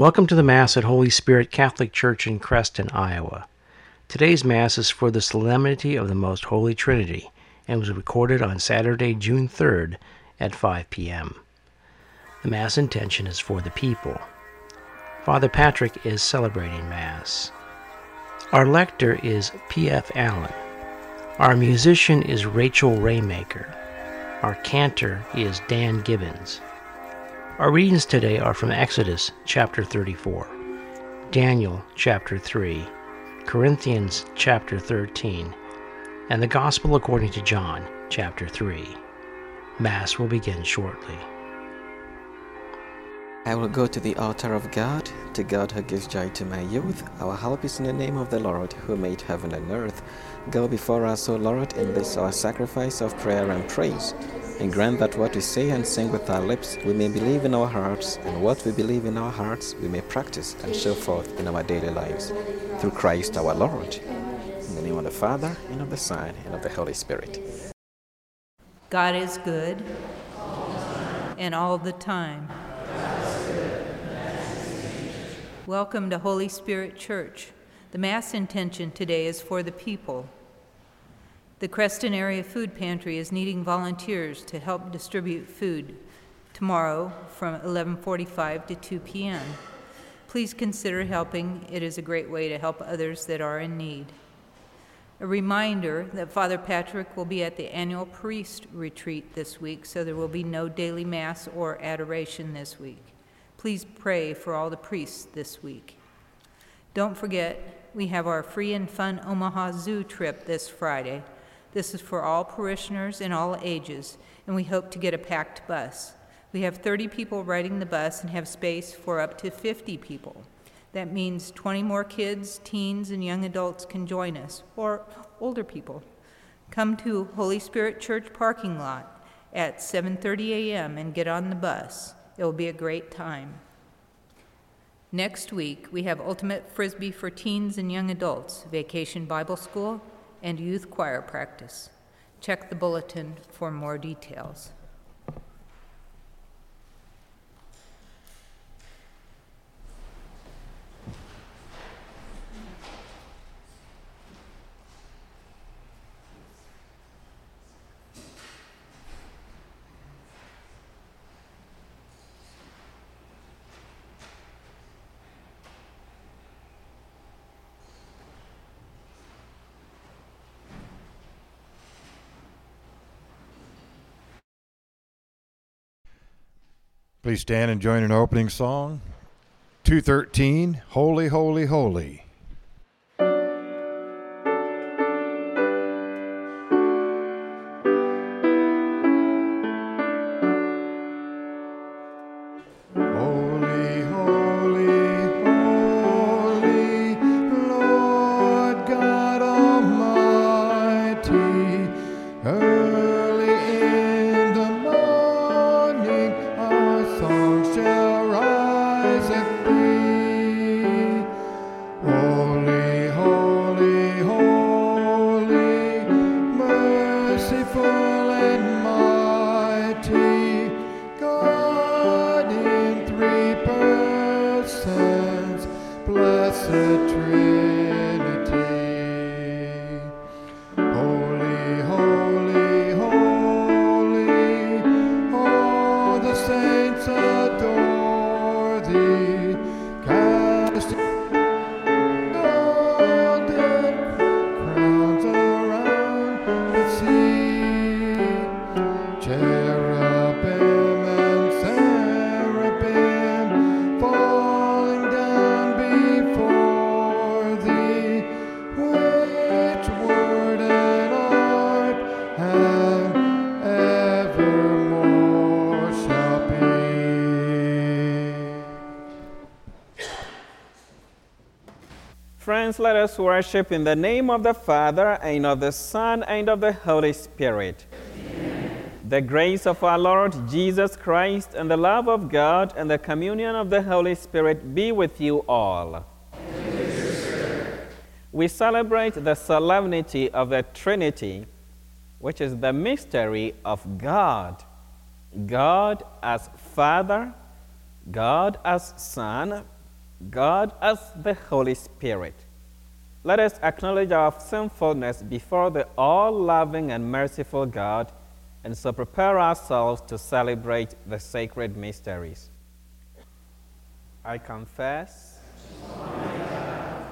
Welcome to the Mass at Holy Spirit Catholic Church in Creston, Iowa. Today's Mass is for the Solemnity of the Most Holy Trinity and was recorded on Saturday, June 3rd at 5 p.m. The Mass intention is for the people. Father Patrick is celebrating Mass. Our lector is P.F. Allen. Our musician is Rachel Raymaker. Our cantor is Dan Gibbons. Our readings today are from Exodus chapter 34, Daniel chapter 3, Corinthians chapter 13, and the Gospel according to John chapter 3. Mass will begin shortly. I will go to the altar of God, to God who gives joy to my youth. Our help is in the name of the Lord, who made heaven and earth. Go before us, O Lord, in this our sacrifice of prayer and praise. And grant that what we say and sing with our lips, we may believe in our hearts, and what we believe in our hearts, we may practice and show forth in our daily lives. Through Christ our Lord. In the name of the Father, and of the Son, and of the Holy Spirit. God is good, and all the time. Welcome to Holy Spirit Church. The Mass intention today is for the people. The Creston Area Food Pantry is needing volunteers to help distribute food tomorrow from 11:45 to 2 p.m. Please consider helping. It is a great way to help others that are in need. A reminder that Father Patrick will be at the annual priest retreat this week, so there will be no daily Mass or adoration this week. Please pray for all the priests this week. Don't forget, we have our free and fun Omaha Zoo trip this Friday. This is for all parishioners in all ages, and we hope to get a packed bus. We have 30 people riding the bus and have space for up to 50 people. That means 20 more kids, teens, and young adults can join us, or older people. Come to Holy Spirit Church parking lot at 7:30 a.m. and get on the bus. It will be a great time. Next week, we have Ultimate Frisbee for teens and young adults, Vacation Bible School, and youth choir practice. Check the bulletin for more details. Please stand and join in our opening song, 213, Holy, Holy, Holy. Let us worship in the name of the Father, and of the Son, and of the Holy Spirit. Amen. The grace of our Lord Jesus Christ, and the love of God, and the communion of the Holy Spirit be with you all. Amen. We celebrate the solemnity of the Trinity, which is the mystery of God. God as Father, God as Son, God as the Holy Spirit. Let us acknowledge our sinfulness before the all-loving and merciful God and so prepare ourselves to celebrate the sacred mysteries. I confess to Almighty God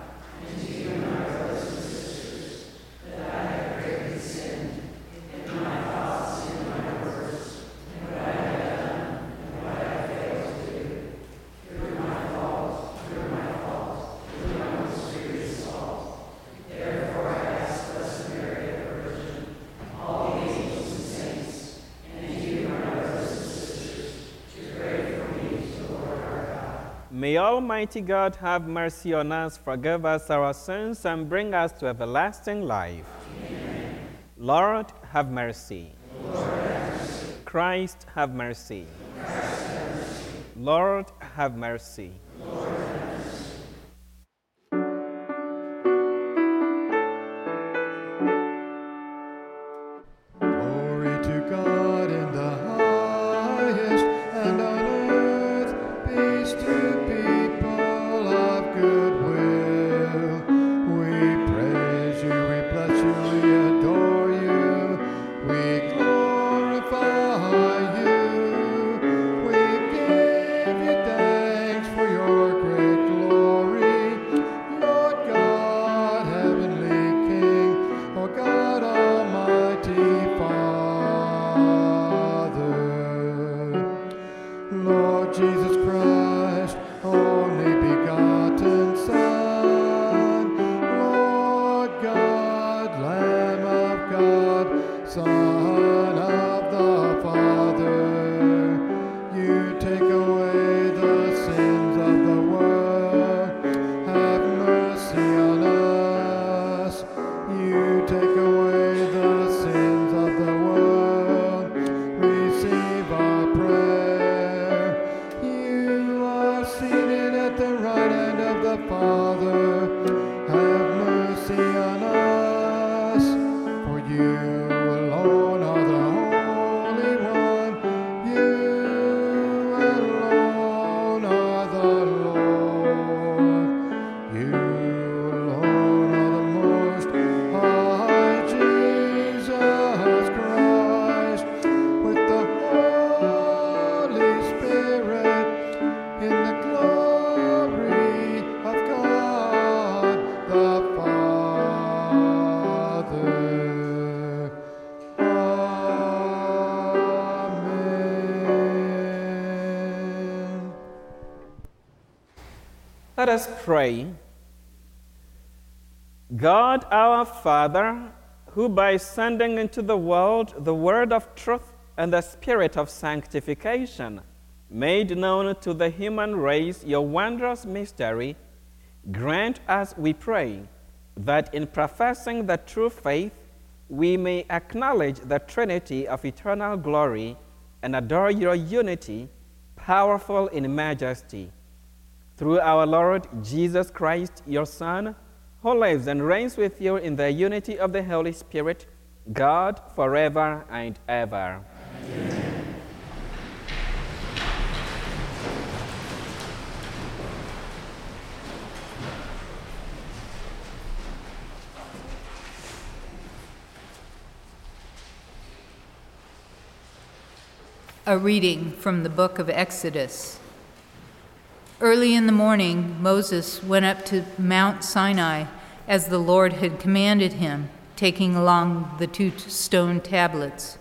and to you, my brothers and sisters, that I have greatly sinned in my thoughts, in my words, in what I have done, and what I have failed to do. Through my fault, through my most grievous fault. Therefore I ask Blessed Mary, the Virgin, all the angels and saints, and to you, my brothers and sisters, to pray for me to the Lord our God. May Almighty God have mercy on us, forgive us our sins, and bring us to everlasting life. Amen. Lord, have mercy. Lord, have mercy. Christ, have mercy. Christ, have mercy. Lord, have mercy. Lord, have mercy. Let us pray. God, our Father, who by sending into the world the word of truth and the spirit of sanctification, made known to the human race your wondrous mystery, grant us, we pray, that in professing the true faith, we may acknowledge the Trinity of eternal glory and adore your unity, powerful in majesty. Through our Lord Jesus Christ, your Son, who lives and reigns with you in the unity of the Holy Spirit, God, forever and ever. Amen. A reading from the book of Exodus. Early in the morning, Moses went up to Mount Sinai as the Lord had commanded him, taking along the two stone tablets.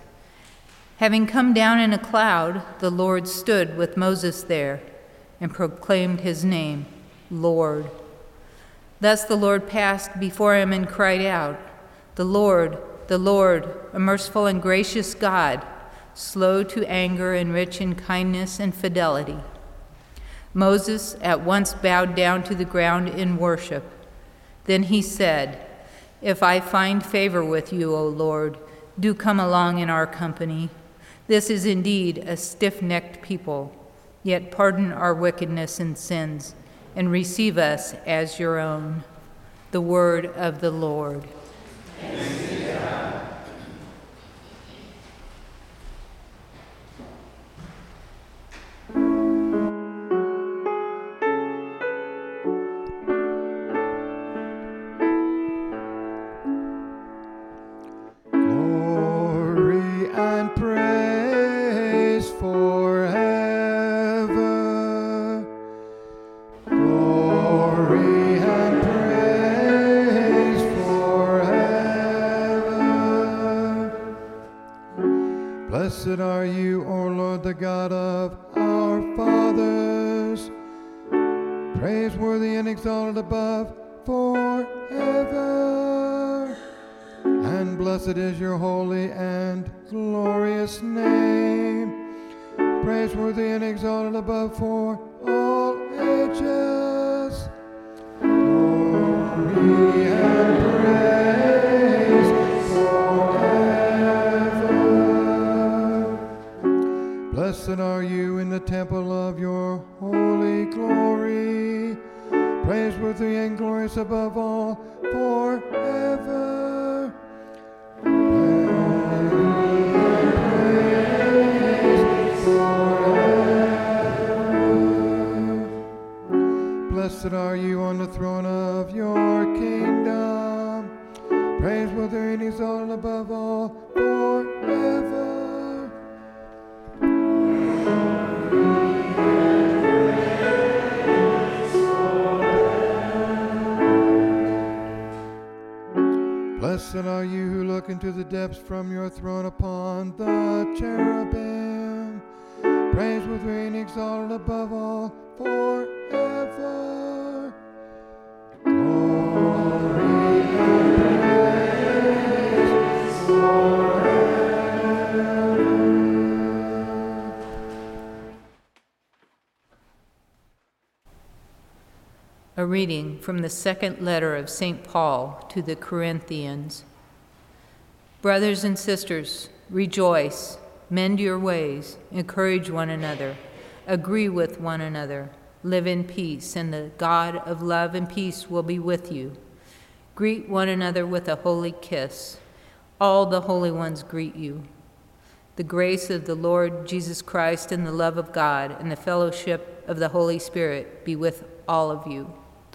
Having come down in a cloud, the Lord stood with Moses there and proclaimed his name, Lord. Thus the Lord passed before him and cried out, the Lord, a merciful and gracious God, slow to anger and rich in kindness and fidelity. Moses at once bowed down to the ground in worship. Then he said, If I find favor with you, O Lord, do come along in our company. This is indeed a stiff-necked people, yet pardon our wickedness and sins, and receive us as your own. The word of the Lord. Thanks be to God. praiseworthy and exalted above forever. And blessed is your holy and glorious name, praiseworthy and exalted above for all ages. Glory and praise forever. Blessed are you in the temple of your holy glory, praiseworthy and glorious above all forever. Blessed are you on the throne of your kingdom, praiseworthy and exalted above all forever. Blessed are you who look into the depths from your throne upon the cherubim, praiseworthy and exalted above all forever. A reading from the second letter of St. Paul to the Corinthians. Brothers and sisters, rejoice, mend your ways, encourage one another, agree with one another, live in peace, and the God of love and peace will be with you. Greet one another with a holy kiss. All the holy ones greet you. The grace of the Lord Jesus Christ and the love of God and the fellowship of the Holy Spirit be with all of you.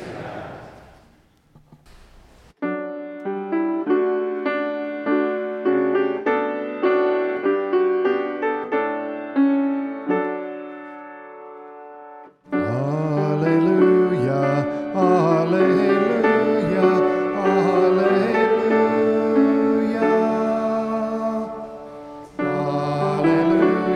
God. Alleluia, alleluia, alleluia, alleluia.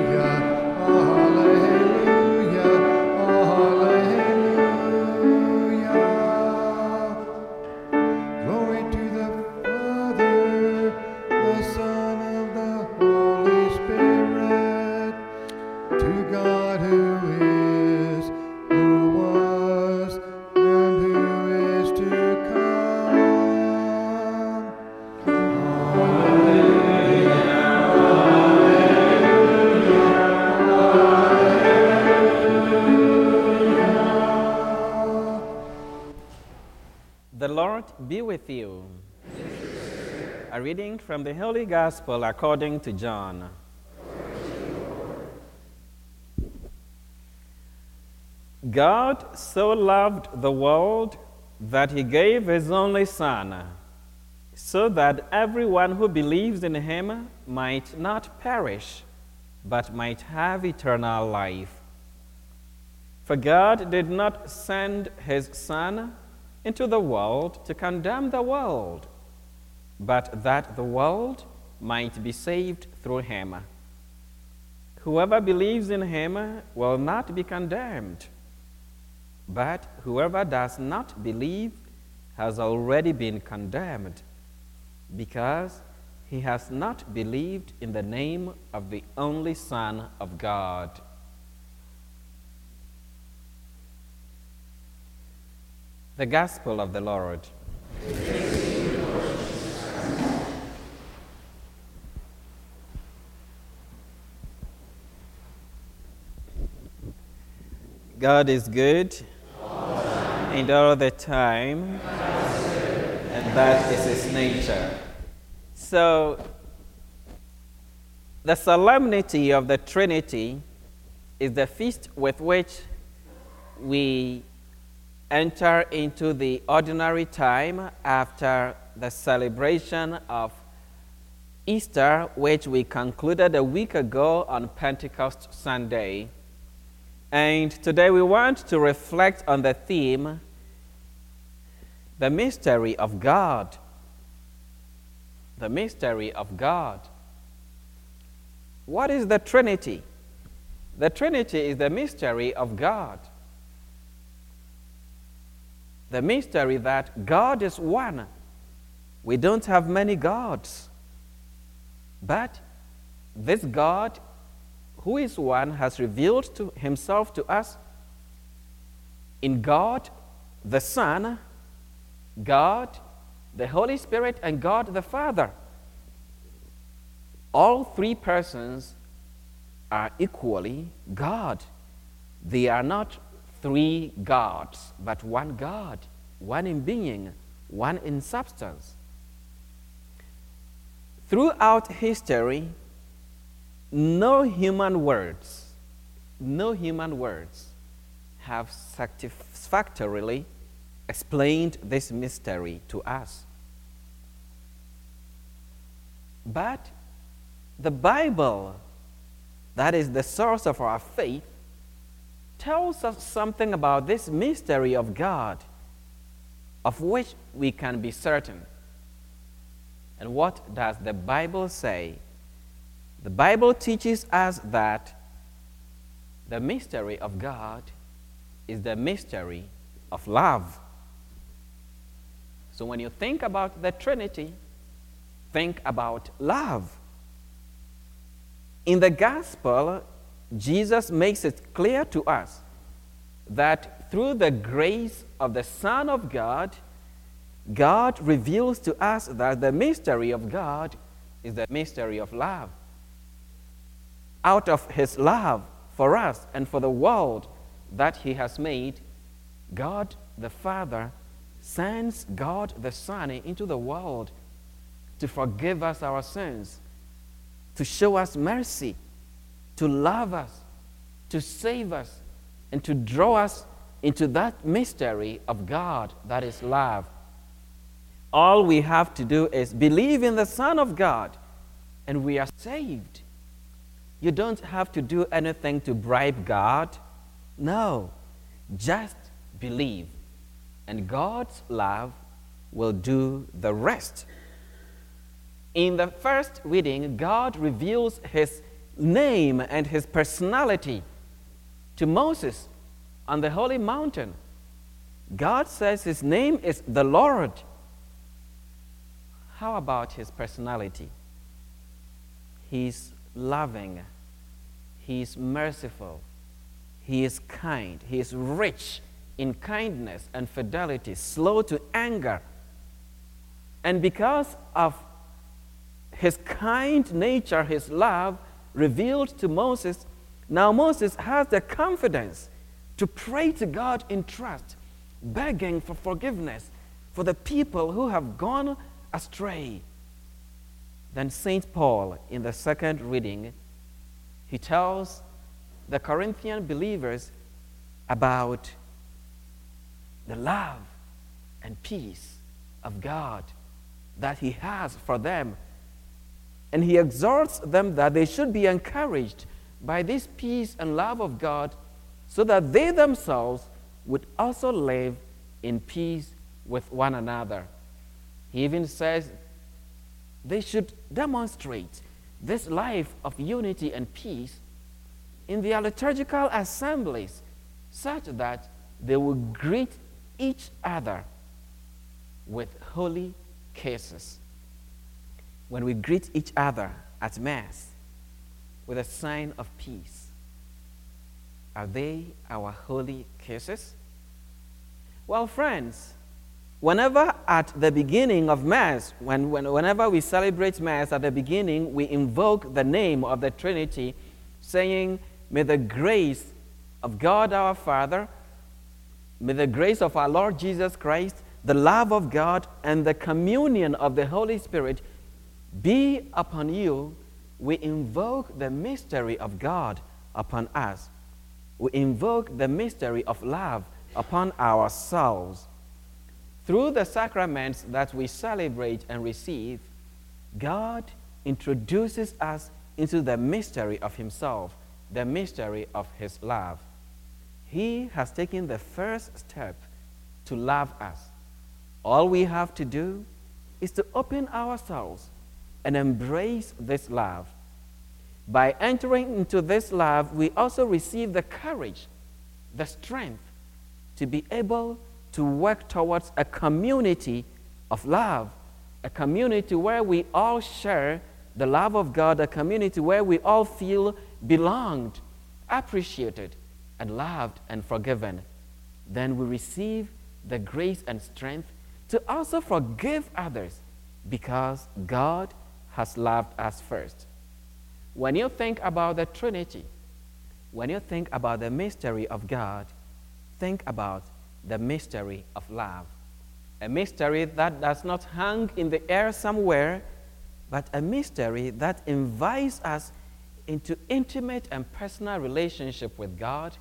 Reading from the Holy Gospel according to John. God so loved the world that he gave his only Son, so that everyone who believes in him might not perish, but might have eternal life. For God did not send his Son into the world to condemn the world, but that the world might be saved through him. Whoever believes in him will not be condemned, but whoever does not believe has already been condemned, because he has not believed in the name of the only Son of God. The Gospel of the Lord. God is good all and all the time, and that is his nature. So, the Solemnity of the Trinity is the feast with which we enter into the ordinary time after the celebration of Easter, which we concluded a week ago on Pentecost Sunday. And today we want to reflect on the theme, the mystery of God. The mystery of God. What is the Trinity? The Trinity is the mystery of God. The mystery that God is one. We don't have many gods. But this God, who is one, has revealed to himself to us in God the Son, God the Holy Spirit, and God the Father. All three persons are equally God. They are not three gods, but one God, one in being, one in substance. Throughout history, no human words have satisfactorily explained this mystery to us. But the Bible, that is the source of our faith, tells us something about this mystery of God, of which we can be certain. And what does the Bible say? The Bible teaches us that the mystery of God is the mystery of love. So when you think about the Trinity, think about love. In the Gospel, Jesus makes it clear to us that through the grace of the Son of God, God reveals to us that the mystery of God is the mystery of love. Out of his love for us and for the world that he has made, God the Father sends God the Son into the world to forgive us our sins, to show us mercy, to love us, to save us, and to draw us into that mystery of God that is love. All we have to do is believe in the Son of God, and we are saved. You don't have to do anything to bribe God. No, just believe, and God's love will do the rest. In the first reading, God reveals his name and his personality to Moses on the holy mountain. God says his name is the Lord. How about his personality? He's loving, he's merciful, he is kind, he is rich in kindness and fidelity, slow to anger. And because of his kind nature, his love revealed to Moses, now Moses has the confidence to pray to God in trust, begging for forgiveness for the people who have gone astray. Then St. Paul, in the second reading, he tells the Corinthian believers about the love and peace of God that he has for them. And he exhorts them that they should be encouraged by this peace and love of God so that they themselves would also live in peace with one another. He even says they should demonstrate this life of unity and peace in their liturgical assemblies such that they will greet each other with holy kisses. When we greet each other at Mass with a sign of peace, are they our holy kisses? Well, friends, whenever at the beginning of Mass, whenever we celebrate Mass at the beginning, we invoke the name of the Trinity, saying, may the grace of God our Father, may the grace of our Lord Jesus Christ, the love of God, and the communion of the Holy Spirit be upon you. We invoke the mystery of God upon us. We invoke the mystery of love upon ourselves. Through the sacraments that we celebrate and receive, God introduces us into the mystery of himself, the mystery of his love. He has taken the first step to love us. All we have to do is to open ourselves and embrace this love. By entering into this love, we also receive the courage, the strength to be able to work towards a community of love, a community where we all share the love of God, a community where we all feel belonged, appreciated, and loved and forgiven. Then we receive the grace and strength to also forgive others because God has loved us first. When you think about the Trinity, when you think about the mystery of God, think about the mystery of love. A mystery that does not hang in the air somewhere, but a mystery that invites us into intimate and personal relationship with God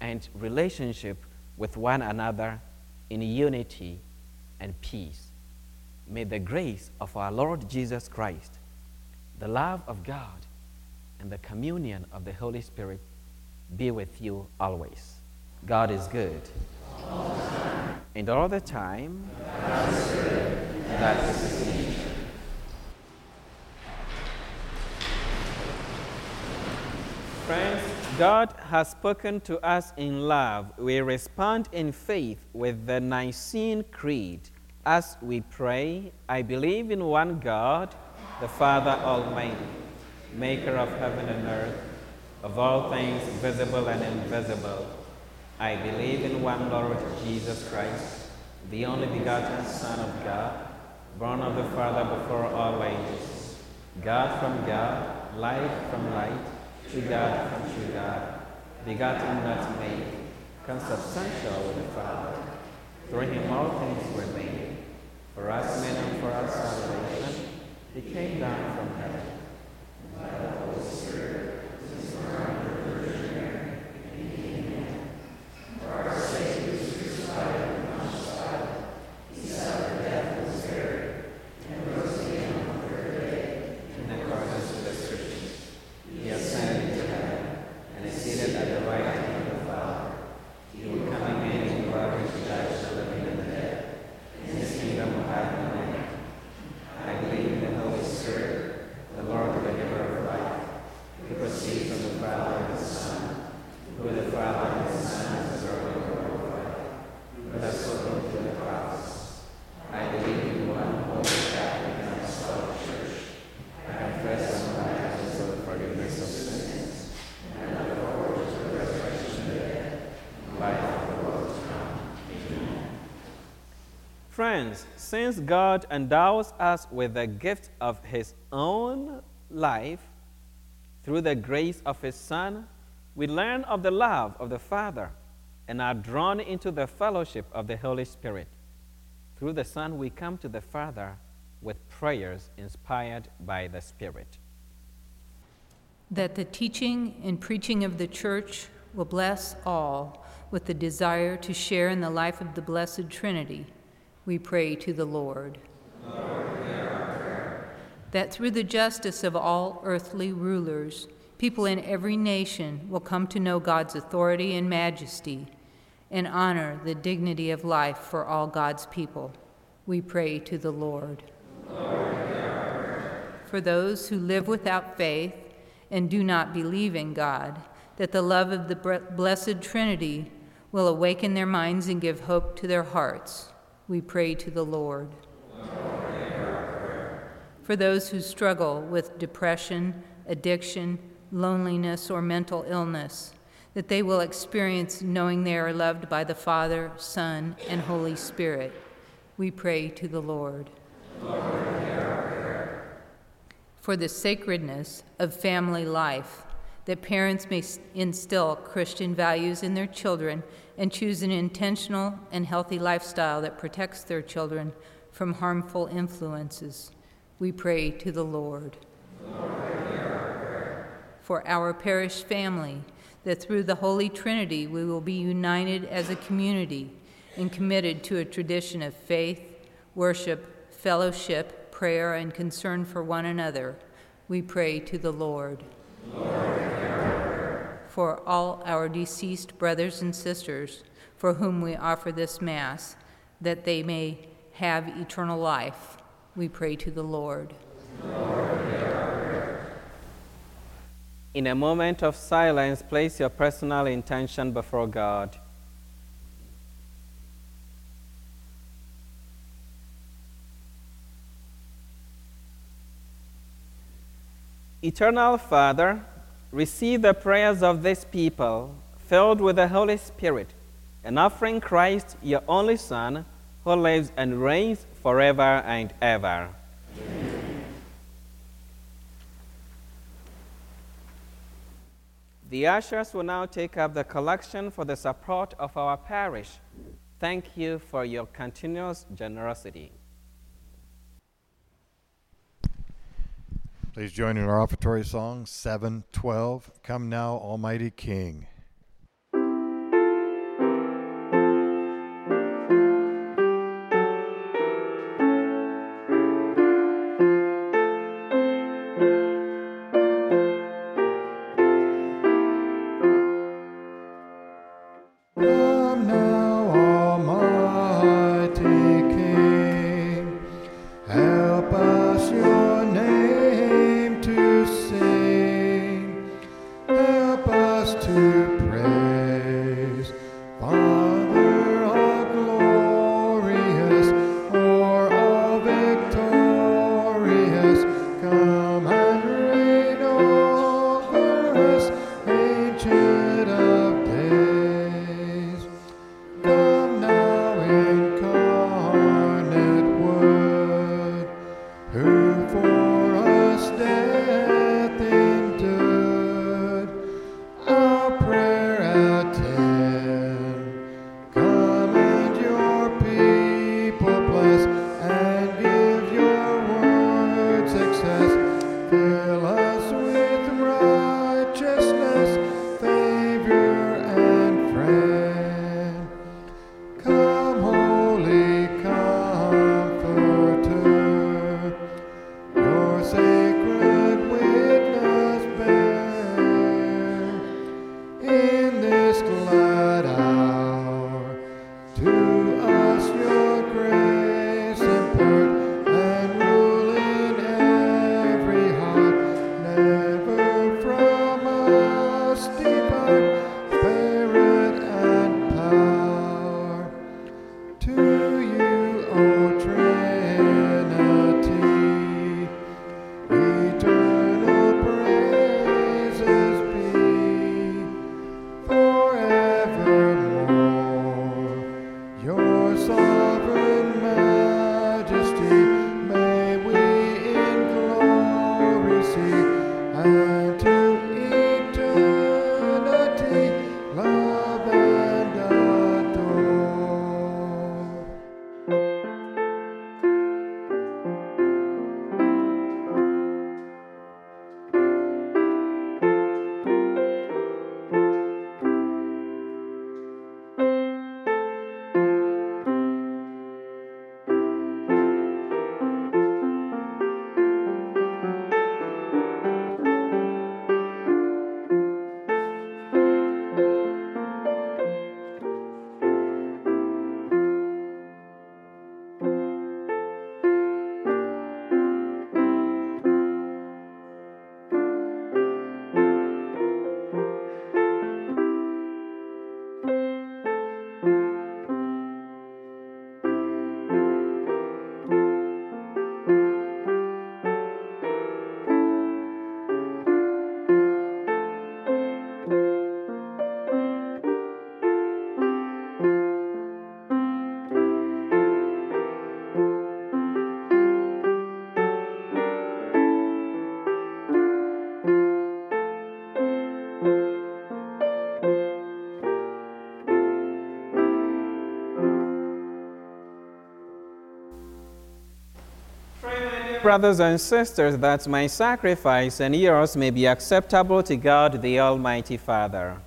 and relationship with one another in unity and peace. May the grace of our Lord Jesus Christ, the love of God, and the communion of the Holy Spirit be with you always. God is good. All the time. And all the time. God is good. That is His nature. Friends, God has spoken to us in love. We respond in faith with the Nicene Creed. As we pray, I believe in one God, the Father Almighty, maker of heaven and earth, of all things visible and invisible. I believe in one Lord Jesus Christ, the only begotten Son of God, born of the Father before all ages, God from God, light from light, true God from true God, begotten not made, consubstantial with the Father. Through him all things were made. For us men and for our salvation, he came down from heaven. By the Holy Spirit, he was born of the Virgin Mary, and became man. For our sake, he was crucified and crucified. He suffered death and was buried, and rose again on the third day. In accordance with the Scriptures, he ascended into heaven, and is seated at the right hand of the Father. He will come again in glory to judge the living and the dead, and his kingdom will have no end. I believe in the Holy Spirit, the Lord, the giver of life, who proceeds from the Father and the Son, who the Father and the Son has already glorified, who has spoken through the prophets. I believe in one Holy Catholic and Apostolic Church. I confess on my eyes for the forgiveness of sins, and I look forward to the resurrection of the dead, and life of the world to come. Amen. Friends, since God endows us with the gift of His own life through the grace of His Son, we learn of the love of the Father and are drawn into the fellowship of the Holy Spirit. Through the Son, we come to the Father with prayers inspired by the Spirit. That the teaching and preaching of the Church will bless all with the desire to share in the life of the Blessed Trinity, we pray to the Lord. Lord, hear our prayer. That through the justice of all earthly rulers, people in every nation will come to know God's authority and majesty and honor the dignity of life for all God's people, we pray to the Lord. Lord, hear our prayer. For those who live without faith and do not believe in God, that the love of the Blessed Trinity will awaken their minds and give hope to their hearts, we pray to the Lord. Lord, hear our prayer. For those who struggle with depression, addiction, loneliness, or mental illness, that they will experience knowing they are loved by the Father, Son, and Holy Spirit, we pray to the Lord. Lord, hear our prayer. For the sacredness of family life, that parents may instill Christian values in their children and choose an intentional and healthy lifestyle that protects their children from harmful influences, we pray to the Lord. Lord, hear our prayer. For our parish family, that through the Holy Trinity we will be united as a community and committed to a tradition of faith, worship, fellowship, prayer, and concern for one another, we pray to the Lord. Lord, hear our prayer. For all our deceased brothers and sisters, for whom we offer this Mass, that they may have eternal life, we pray to the Lord. Lord, hear our prayer. In a moment of silence, place your personal intention before God. Eternal Father, receive the prayers of this people, filled with the Holy Spirit, and offering Christ, your only Son, who lives and reigns forever and ever. Amen. The ushers will now take up the collection for the support of our parish. Thank you for your continuous generosity. Please join in our offertory song, 712, Come Now, Almighty King. Brothers and sisters, that my sacrifice and yours may be acceptable to God the Almighty Father.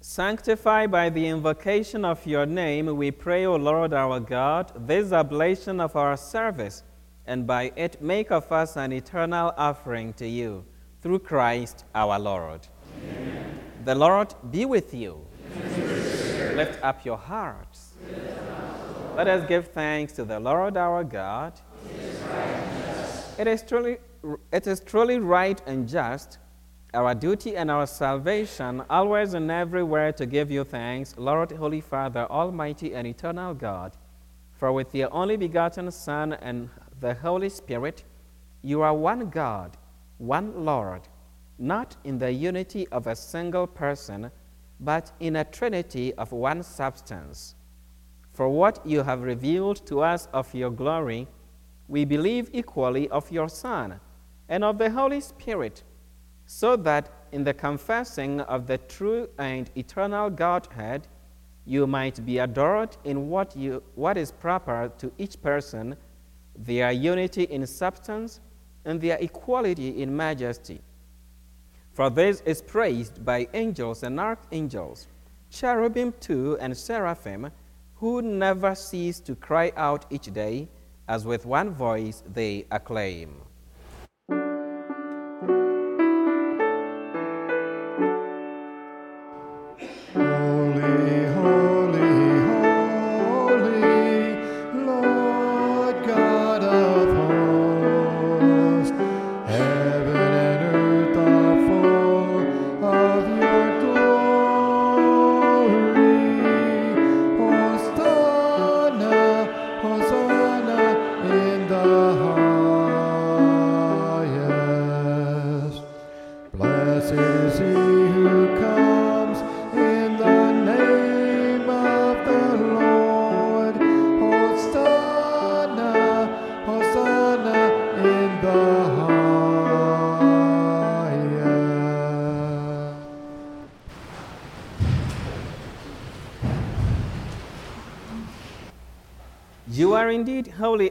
Sanctify by the invocation of your name, we pray, O Lord our God, this oblation of our service, and by it make of us an eternal offering to you, through Christ our Lord. Amen. The Lord be with you. Lift up your hearts. Let us give thanks to the Lord our God. It is truly right and just, our duty and our salvation, always and everywhere to give you thanks, Lord, Holy Father, Almighty and Eternal God. For with your only begotten Son and the Holy Spirit, you are one God, one Lord, not in the unity of a single person, but in a trinity of one substance. For what you have revealed to us of your glory, we believe equally of your Son and of the Holy Spirit, so that in the confessing of the true and eternal Godhead, you might be adored in what is proper to each person, their unity in substance and their equality in majesty. For this is praised by angels and archangels, cherubim too and seraphim, who never cease to cry out each day, as with one voice they acclaim. You are indeed holy,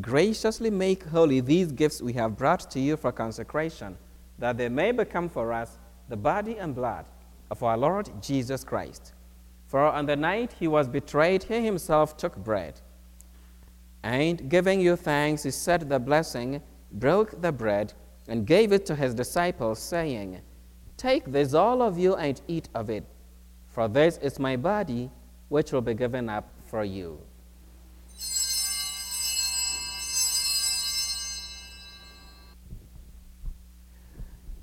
graciously make holy these gifts we have brought to you for consecration, that they may become for us the body and blood of our Lord Jesus Christ. For on the night he was betrayed, he himself took bread, and giving you thanks, he said the blessing, broke the bread, and gave it to his disciples, saying, "Take this, all of you, and eat of it, for this is my body, which will be given up for you."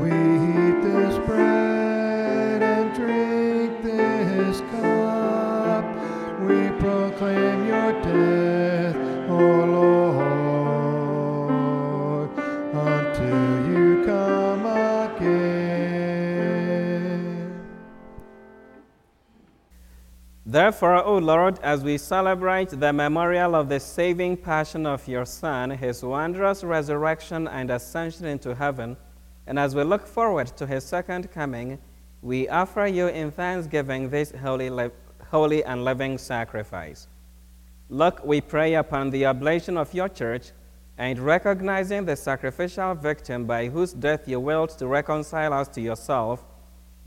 we eat this bread and drink this cup, we proclaim your death, O Lord, until you come again. Therefore, O Lord, as we celebrate the memorial of the saving passion of your Son, his wondrous resurrection and ascension into heaven, and as we look forward to his second coming, we offer you in thanksgiving this holy and living sacrifice. Look, we pray, upon the oblation of your church, and recognizing the sacrificial victim by whose death you willed to reconcile us to yourself,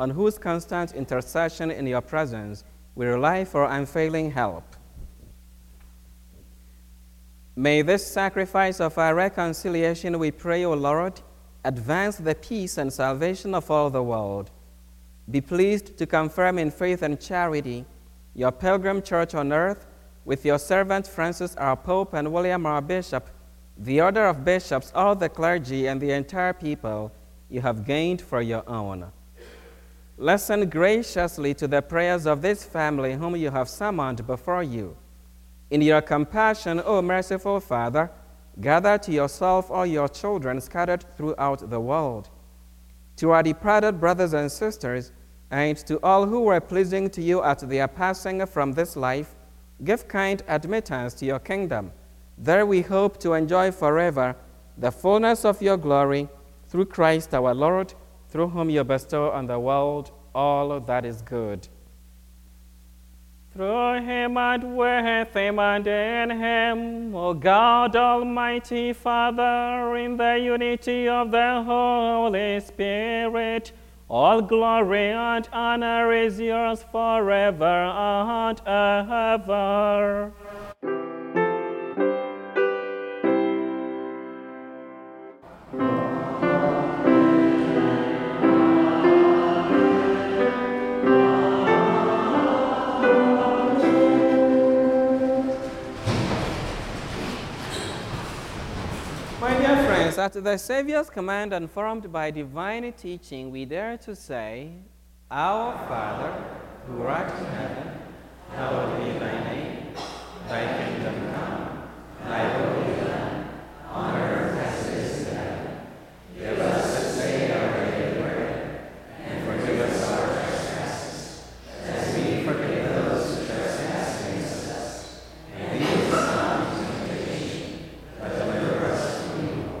on whose constant intercession in your presence we rely for unfailing help. May this sacrifice of our reconciliation, we pray, O Lord, advance the peace and salvation of all the world. Be pleased to confirm in faith and charity your pilgrim church on earth with your servant Francis our Pope and William our Bishop, the order of bishops, all the clergy, and the entire people you have gained for your own. Listen graciously to the prayers of this family whom you have summoned before you. In your compassion, O merciful Father, gather to yourself all your children scattered throughout the world. To our departed brothers and sisters, and to all who were pleasing to you at their passing from this life, give kind admittance to your kingdom. There we hope to enjoy forever the fullness of your glory, through Christ our Lord, through whom you bestow on the world all that is good. Through him and with him and in him, O God, Almighty Father, in the unity of the Holy Spirit, all glory and honor is yours forever and ever. At the Savior's command and formed by divine teaching, we dare to say, Our Father, who art in heaven, hallowed be thy name. Thy kingdom come, thy will be done, on earth as it is in heaven. Give us this day our daily bread, and forgive us our trespasses, as we forgive those who trespass against us. And lead us not into temptation, but deliver us from evil.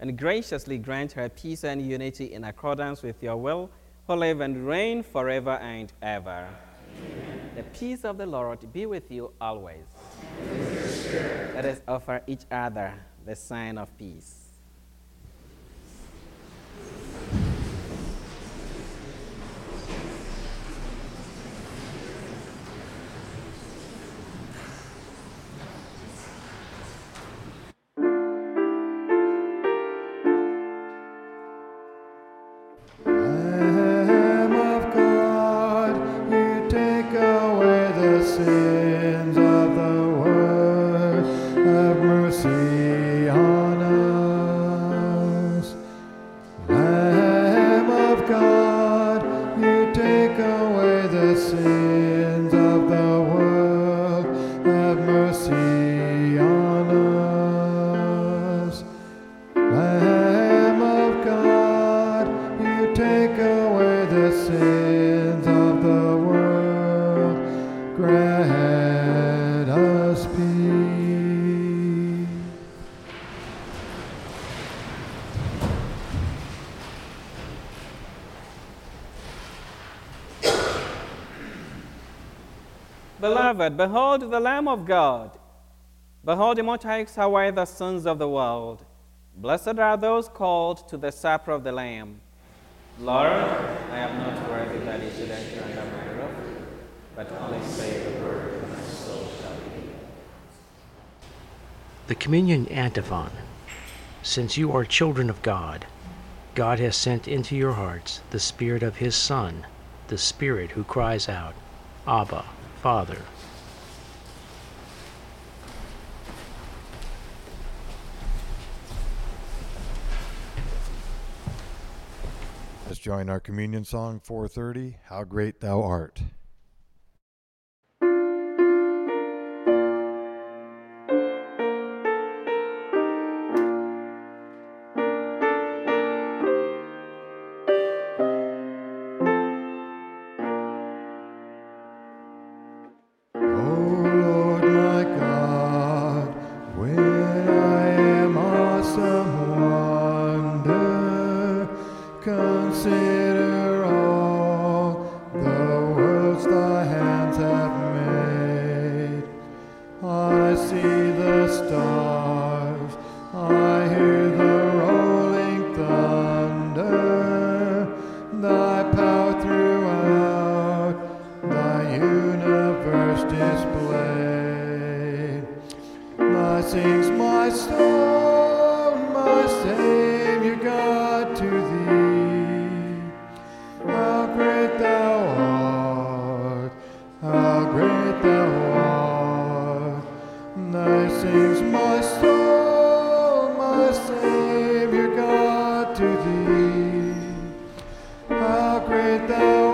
and graciously grant her peace and unity in accordance with your will, who live and reign forever and ever. Amen. The peace of the Lord be with you always. And with your spirit. Let us offer each other the sign of peace. Beloved, behold the Lamb of God. Behold, him who takes away the sins of the world. Blessed are those called to the supper of the Lamb. Lord, I am not worthy that you should enter under my roof, but only say the word, and my soul shall be healed. The Communion Antiphon. Since you are children of God, God has sent into your hearts the Spirit of His Son, the Spirit who cries out, Abba, Father. Let's join our communion song 430, How Great Thou Art. display. Blessings, my soul, my Savior God, to thee. How great thou art, how great thou art. Blessings, my soul, my Savior God, to thee. How great thou art.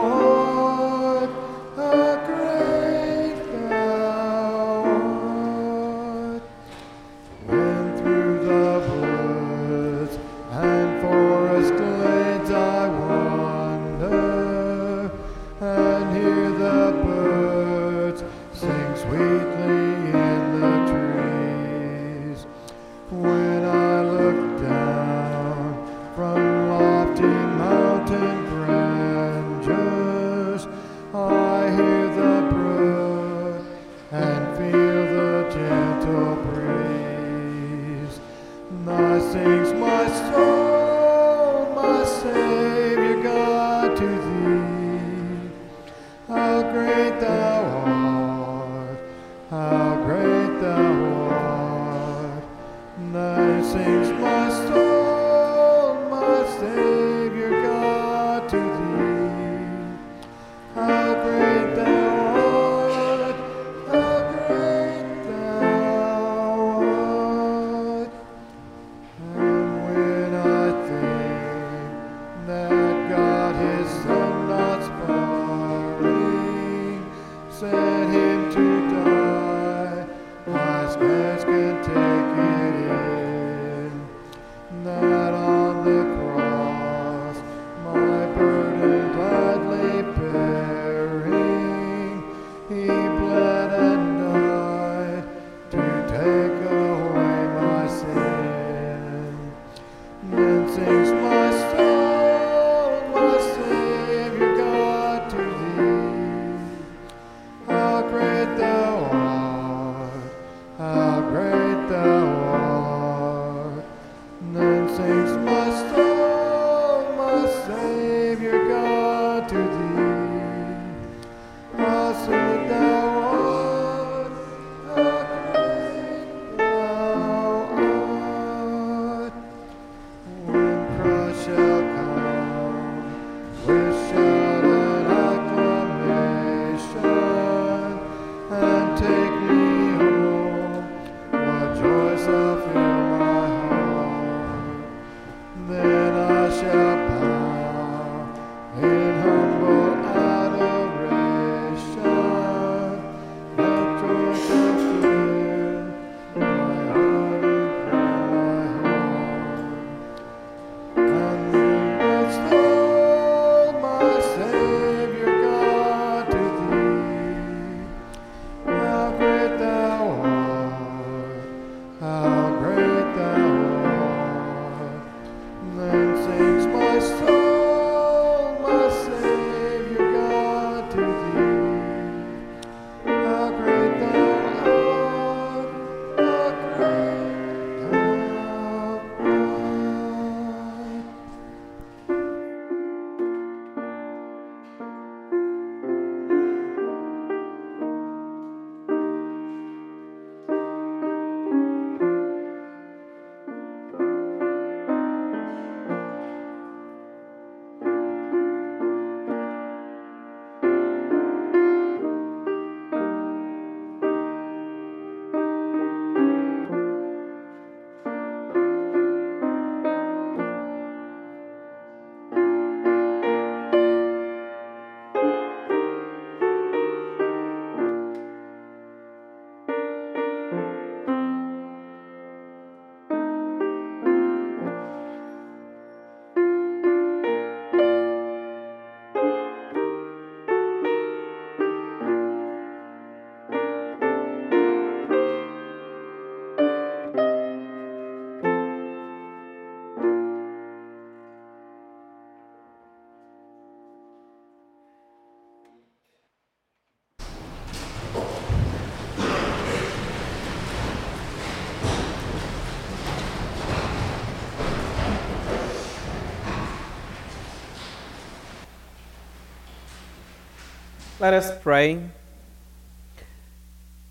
Let us pray.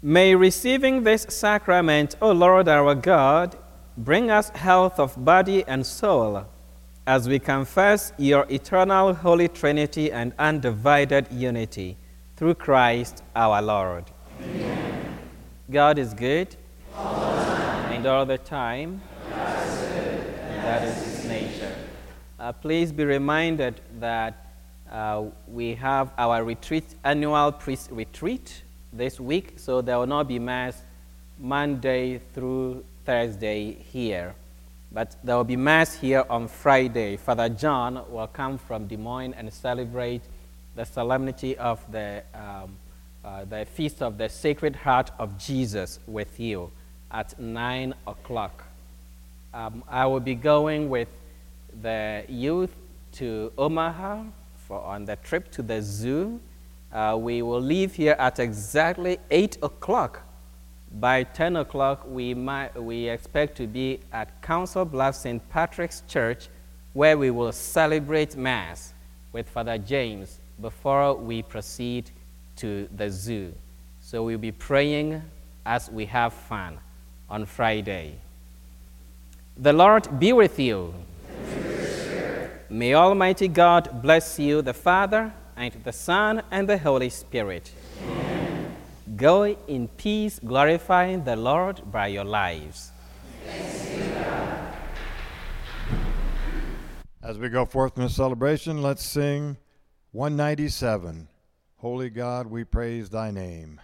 May receiving this sacrament, O Lord our God, bring us health of body and soul, as we confess your eternal Holy Trinity and undivided unity, through Christ our Lord. Amen. God is good all the time, and all the time. God is good, and that is his nature. Please be reminded that we have our retreat, annual priest retreat, this week, so there will not be Mass Monday through Thursday here. But there will be Mass here on Friday. Father John will come from Des Moines and celebrate the solemnity of the Feast of the Sacred Heart of Jesus with you at 9 o'clock. I will be going with the youth to Omaha on the trip to the zoo. We will leave here at exactly 8 o'clock. By 10 o'clock, we expect to be at Council Bluff St. Patrick's Church, where we will celebrate Mass with Father James before we proceed to the zoo. So we'll be praying as we have fun on Friday. The Lord be with you. And with your spirit. May Almighty God bless you, the Father, and the Son, and the Holy Spirit. Amen. Go in peace, glorifying the Lord by your lives. Thanks be to God. As we go forth in the celebration, let's sing 197, Holy God, we praise thy name.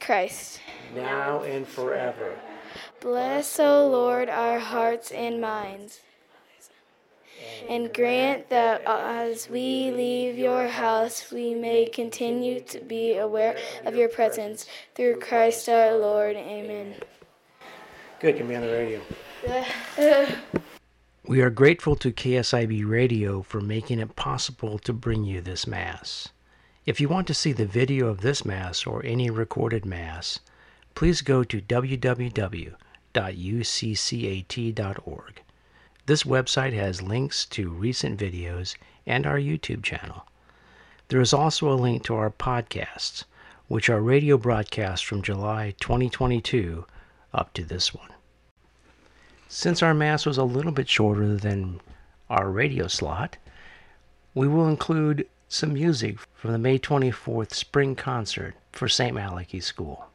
Christ, now and forever. Bless, O Lord, our hearts and minds, and grant that as we leave your house, we may continue to be aware of your presence. Through Christ our Lord. Amen. Good, you may be on the radio. We are grateful to KSIB Radio for making it possible to bring you this Mass. If you want to see the video of this Mass or any recorded Mass, please go to www.ucccat.org. This website has links to recent videos and our YouTube channel. There is also a link to our podcasts, which are radio broadcasts from July 2022 up to this one. Since our Mass was a little bit shorter than our radio slot, we will include some music from the May 24th spring concert for St. Malachy School.